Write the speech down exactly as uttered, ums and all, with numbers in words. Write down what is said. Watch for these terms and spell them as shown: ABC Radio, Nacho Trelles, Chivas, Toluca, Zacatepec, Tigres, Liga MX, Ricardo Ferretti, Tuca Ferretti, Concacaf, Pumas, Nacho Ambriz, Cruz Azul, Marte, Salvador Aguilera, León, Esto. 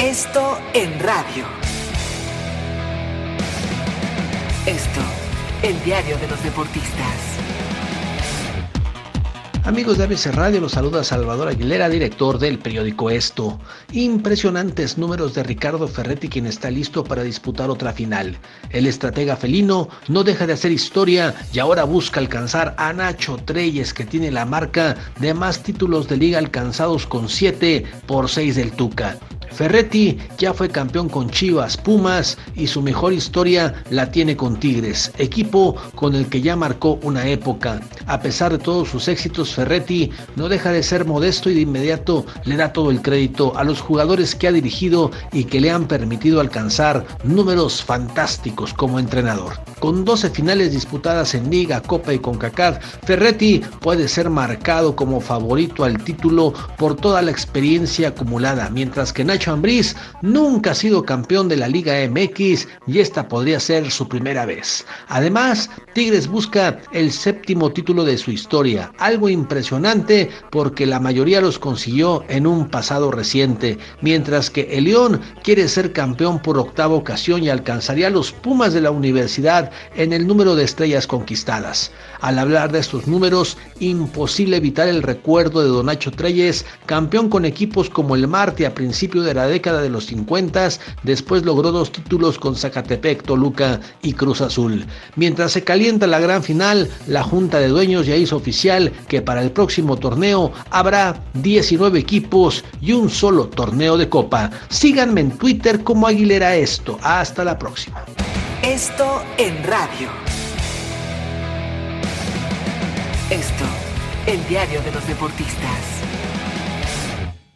Esto en radio. Esto, el diario de los deportistas. Amigos de A B C Radio, los saluda Salvador Aguilera, director del periódico Esto. Impresionantes números de Ricardo Ferretti, quien está listo para disputar otra final. El estratega felino no deja de hacer historia y ahora busca alcanzar a Nacho Trelles, que tiene la marca de más títulos de liga alcanzados con siete por seis del Tuca. Ferretti ya fue campeón con Chivas, Pumas, y su mejor historia la tiene con Tigres, equipo con el que ya marcó una época. A pesar de todos sus éxitos, Ferretti no deja de ser modesto y de inmediato le da todo el crédito a los jugadores que ha dirigido y que le han permitido alcanzar números fantásticos como entrenador. Con doce finales disputadas en Liga, Copa y Concacaf, Ferretti puede ser marcado como favorito al título por toda la experiencia acumulada, mientras que Nacho Nacho Ambriz nunca ha sido campeón de la Liga M X y esta podría ser su primera vez. Además, Tigres busca el séptimo título de su historia, algo impresionante porque la mayoría los consiguió en un pasado reciente, mientras que el León quiere ser campeón por octava ocasión y alcanzaría a los Pumas de la universidad en el número de estrellas conquistadas. Al hablar de estos números, imposible evitar el recuerdo de don Nacho Trelles, campeón con equipos como el Marte a principio de de la década de los cincuenta, después logró dos títulos con Zacatepec, Toluca y Cruz Azul. Mientras se calienta la gran final, la Junta de Dueños ya hizo oficial que para el próximo torneo habrá diecinueve equipos y un solo torneo de copa. Síganme en Twitter como Aguilera Esto. Hasta la próxima. Esto en radio. Esto, el diario de los deportistas.